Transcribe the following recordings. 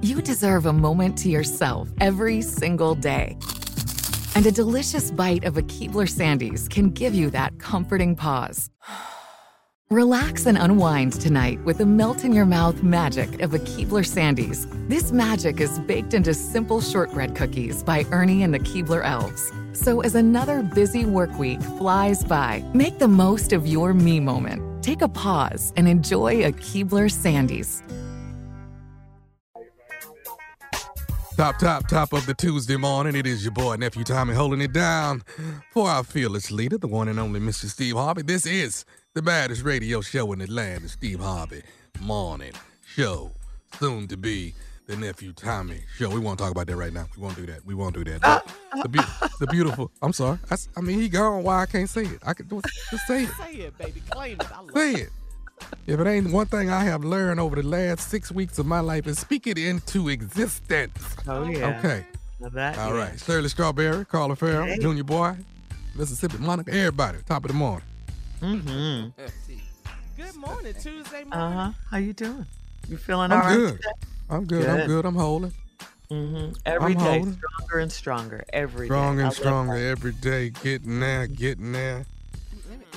You deserve a moment to yourself every single day. And a delicious bite of a Keebler Sandies can give you that comforting pause. Relax and unwind tonight with the melt-in-your-mouth magic of a Keebler Sandies. This magic is baked into simple shortbread cookies by Ernie and the Keebler Elves. So as another busy work week flies by, make the most of your me moment. Take a pause and enjoy a Keebler Sandies. Top of the Tuesday morning. It is your boy, Nephew Tommy, holding it down for our fearless leader, the one and only Mr. Steve Harvey. This is the baddest radio show in Atlanta, Steve Harvey Morning Show, soon to be the Nephew Tommy Show. We won't talk about that right now. We won't do that. The beautiful, I'm sorry. I mean, he gone. Why I can't say it? I could just say it. Say it, baby. Claim it. Say it. If it ain't one thing I have learned over the last 6 weeks of my life is speak it into existence. Oh, yeah. Okay. All right. Shirley Strawberry, Carla Farrell, hey. Junior Boy, Mississippi Monica, everybody. Top of the morning. Mm-hmm. Good morning, Tuesday morning. How you doing? You feeling all right? I'm good. I'm holding. Mm-hmm. Every day, stronger and stronger. Every day. Getting there.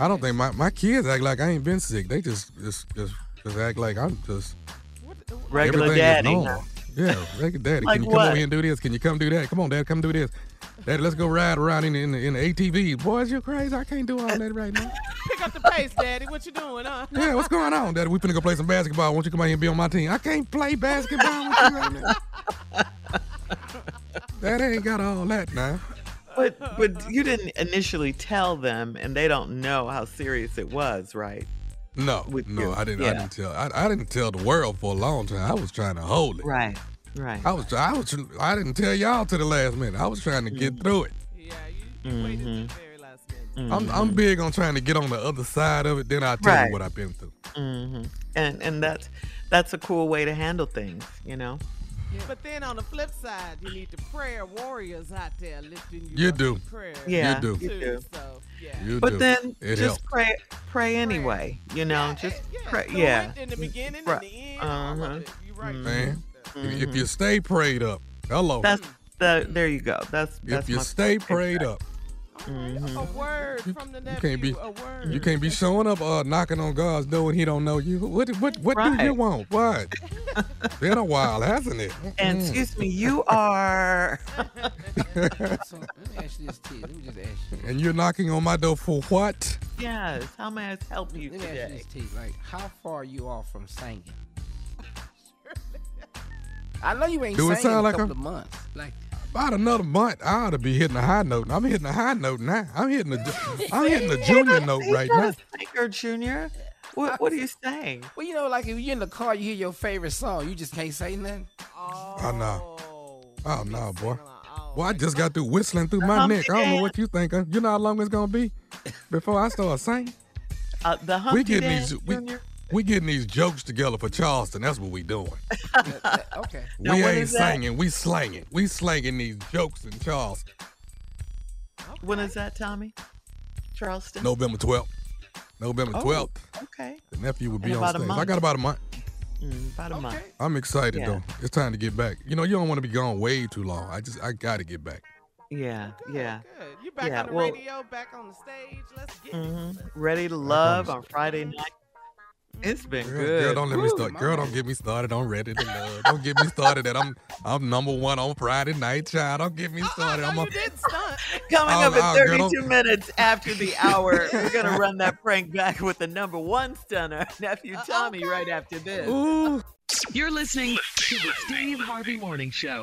I don't think my kids act like I ain't been sick. They just act like I'm just regular daddy. Yeah, regular daddy. Like, can you come over here and do this? Can you come do that? Come on, Dad, come do this. Daddy, let's go ride around in the ATV. Boys, you're crazy. I can't do all that right now. Pick up the pace, Daddy. What you doing, huh? Yeah, what's going on, Daddy? We finna go play some basketball. Won't you come out here and be on my team? I can't play basketball with you right now. Daddy ain't got all that now. But you didn't initially tell them, and they don't know how serious it was, right? No, I didn't. Yeah. I didn't tell the world for a long time. I was trying to hold it. Right. I didn't tell y'all to the last minute. I was trying to get through it. Yeah, you waited to the very last minute. I'm big on trying to get on the other side of it. Then I'll tell you what I've been through. Mm-hmm. And that's a cool way to handle things, you know. Yeah. But then on the flip side, you need the prayer warriors out there lifting you up in prayer. Yeah, you do. So, yeah. Then it just helps. Pray anyway. You know, pray. Yeah. In the beginning, in the end, you're right. Man, if you stay prayed up, hello. There you go. That's if you stay prayed up. Mm-hmm. A word from the nephew. You can't be showing up knocking on God's door and he don't know you. What right. do you want? What? Been a while, hasn't it? And excuse me, you are. So let me ask you this, T. Let me just ask you. And you're knocking on my door for what? Yes. How may I help you today? Let me ask you this, T. Like, how far are you all from singing? I know you ain't singing in a couple of months. Like, about another month, I ought to be hitting a high note. I'm hitting a high note now. I'm hitting a junior note right now. Singer, Junior. What are you saying? Well, you know, like if you're in the car, you hear your favorite song, you just can't say nothing. Oh no. Oh no, boy. Well, I just got through whistling through my neck. I don't know what you think. You know how long it's gonna be before I start singing? The Humpty Dance, Junior. We getting these jokes together for Charleston. That's what we doing. Okay. Now, we ain't singing. We slanging. We slanging these jokes in Charleston. Okay. When is that, Tommy? Charleston? November 12th. November 12th. Okay. The nephew will be on stage. I got about a month. About a month. I'm excited, though. It's time to get back. You know, you don't want to be gone way too long. I got to get back. Yeah, good, yeah. Good. You back on the radio, back on the stage. Let's get it. Ready to Love on Friday night. It's been good. Girl, don't let me start. Girl, don't get me started on Ready to Love. Don't get me started that I'm number one on Friday night, child. Don't get me started. No, you didn't stunt. Coming up in 32 minutes after the hour, we're going to run that prank back with the number one stunner, Nephew Tommy, right after this. Ooh. You're listening to the Steve Harvey Morning Show.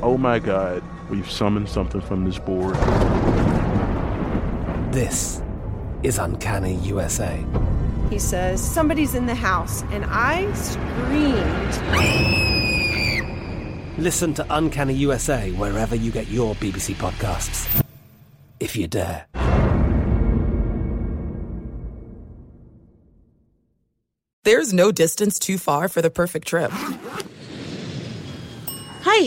oh my God, we've summoned something from this board. This is Uncanny USA. He says, somebody's in the house, and I screamed. Listen to Uncanny USA wherever you get your BBC podcasts, if you dare. There's no distance too far for the perfect trip. Hi,